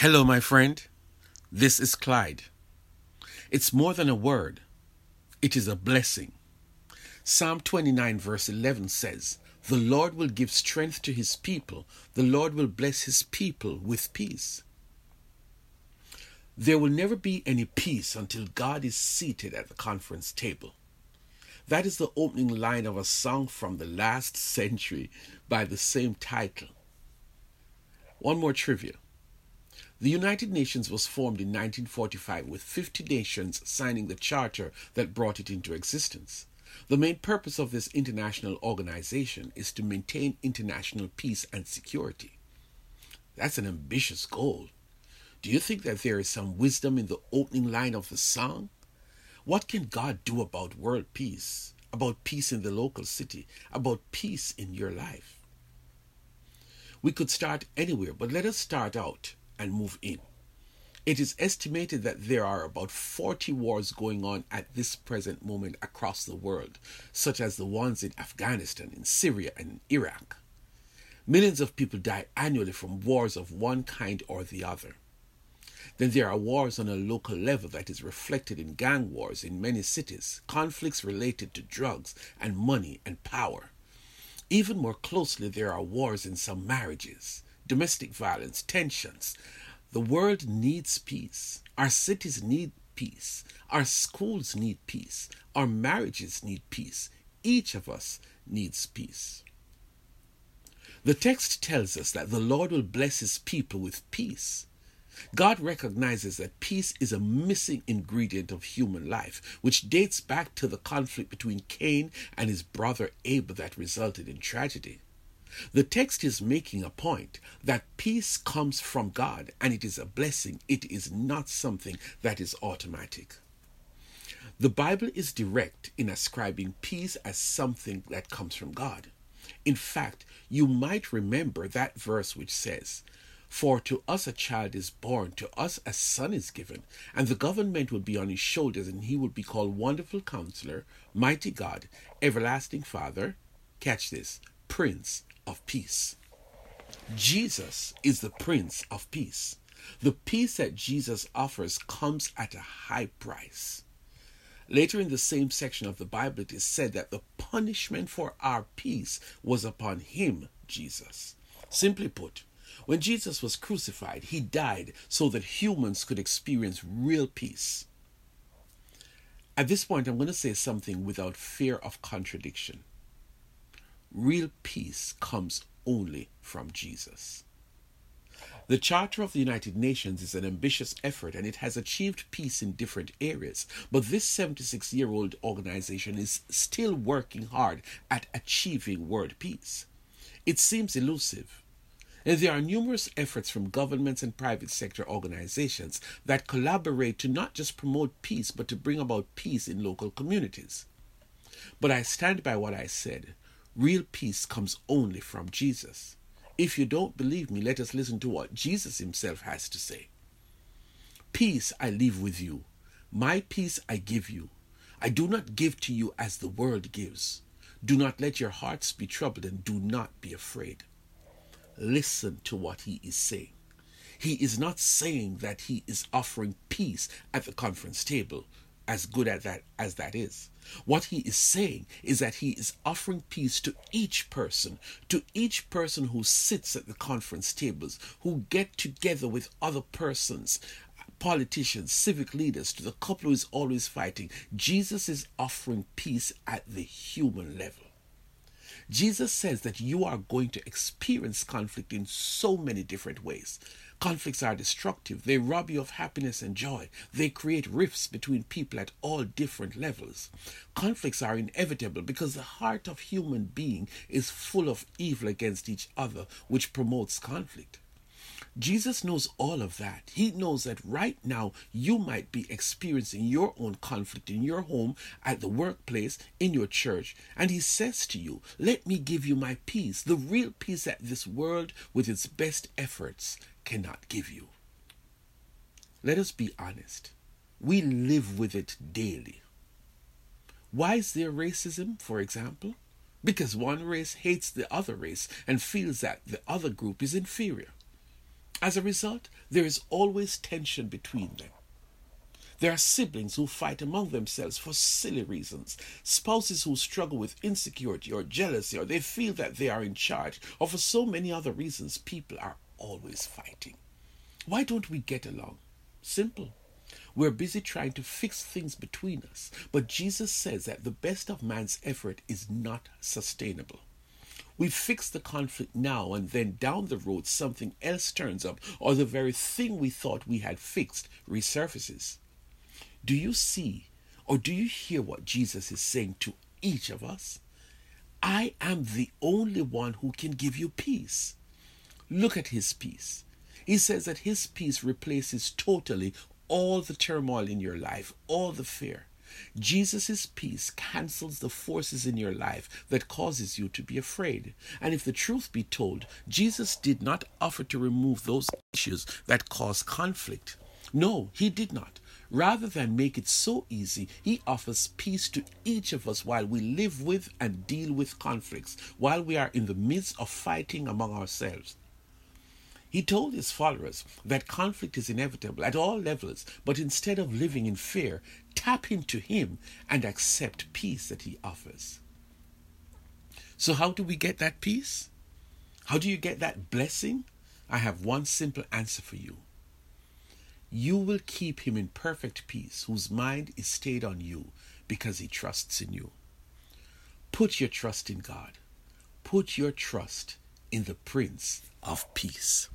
Hello, my friend. This is Clyde. It's more than a word. It is a blessing. Psalm 29 verse 11 says, "The Lord will give strength to his people. The Lord will bless his people with peace." There will never be any peace until God is seated at the conference table. That is the opening line of a song from the last century by the same title. One more trivia. The United Nations was formed in 1945 with 50 nations signing the charter that brought it into existence. The main purpose of this international organization is to maintain international peace and security. That's an ambitious goal. Do you think that there is some wisdom in the opening line of the song? What can God do about world peace, about peace in the local city, about peace in your life? We could start anywhere, but let us start out and move in. It is estimated that there are about 40 wars going on at this present moment across the world, such as the ones in Afghanistan, in Syria, and in Iraq. Millions of people die annually from wars of one kind or the other. Then there are wars on a local level that is reflected in gang wars in many cities, conflicts related to drugs and money and power. Even more closely, there are wars in some marriages, domestic violence, tensions. The world needs peace. Our cities need peace. Our schools need peace. Our marriages need peace. Each of us needs peace. The text tells us that the Lord will bless his people with peace. God recognizes that peace is a missing ingredient of human life, which dates back to the conflict between Cain and his brother Abel that resulted in tragedy. The text is making a point that peace comes from God and it is a blessing. It is not something that is automatic. The Bible is direct in ascribing peace as something that comes from God. In fact, you might remember that verse which says, "For to us a child is born, to us a son is given, and the government will be on his shoulders, and he will be called Wonderful Counselor, Mighty God, Everlasting Father," catch this, "Prince of Peace." Jesus is the Prince of Peace. The peace that Jesus offers comes at a high price. Later in the same section of the Bible, it is said that the punishment for our peace was upon him, Jesus. Simply put, when Jesus was crucified, he died so that humans could experience real peace. At this point, I'm going to say something without fear of contradiction. Real peace comes only from Jesus. The Charter of the United Nations is an ambitious effort, and it has achieved peace in different areas. But this 76-year-old organization is still working hard at achieving world peace. It seems elusive, and there are numerous efforts from governments and private sector organizations that collaborate to not just promote peace, but to bring about peace in local communities. But I stand by what I said. Real peace comes only from Jesus. If you don't believe me, let us listen to what Jesus himself has to say. "Peace I leave with you. My peace I give you. I do not give to you as the world gives. Do not let your hearts be troubled and do not be afraid." Listen to what he is saying. He is not saying that he is offering peace at the conference table, as good at that as that is. What he is saying is that he is offering peace to each person who sits at the conference tables, who get together with other persons, politicians, civic leaders, to the couple who is always fighting. Jesus is offering peace at the human level. Jesus says that you are going to experience conflict in so many different ways. Conflicts are destructive. They rob you of happiness and joy. They create rifts between people at all different levels. Conflicts are inevitable because the heart of human being is full of evil against each other, which promotes conflict. Jesus knows all of that. He knows that right now you might be experiencing your own conflict in your home, at the workplace, in your church. And he says to you, "Let me give you my peace, the real peace that this world with its best efforts cannot give you." Let us be honest. We live with it daily. Why is there racism, for example? Because one race hates the other race and feels that the other group is inferior. As a result, there is always tension between them. There are siblings who fight among themselves for silly reasons, spouses who struggle with insecurity or jealousy, or they feel that they are in charge, or for so many other reasons, people are always fighting. Why don't we get along? Simple. We're busy trying to fix things between us, but Jesus says that the best of man's effort is not sustainable. We fix the conflict now, and then down the road something else turns up, or the very thing we thought we had fixed resurfaces. Do you see or do you hear what Jesus is saying to each of us? I am the only one who can give you peace. Look at his peace. He says that his peace replaces totally all the turmoil in your life, all the fear. Jesus' peace cancels the forces in your life that causes you to be afraid. And if the truth be told, Jesus did not offer to remove those issues that cause conflict. No, he did not. Rather than make it so easy, he offers peace to each of us while we live with and deal with conflicts, while we are in the midst of fighting among ourselves. He told his followers that conflict is inevitable at all levels, but instead of living in fear, tap into him and accept peace that he offers. So how do we get that peace? How do you get that blessing? I have one simple answer for you. You will keep him in perfect peace, whose mind is stayed on you because he trusts in you. Put your trust in God. Put your trust in the Prince of Peace.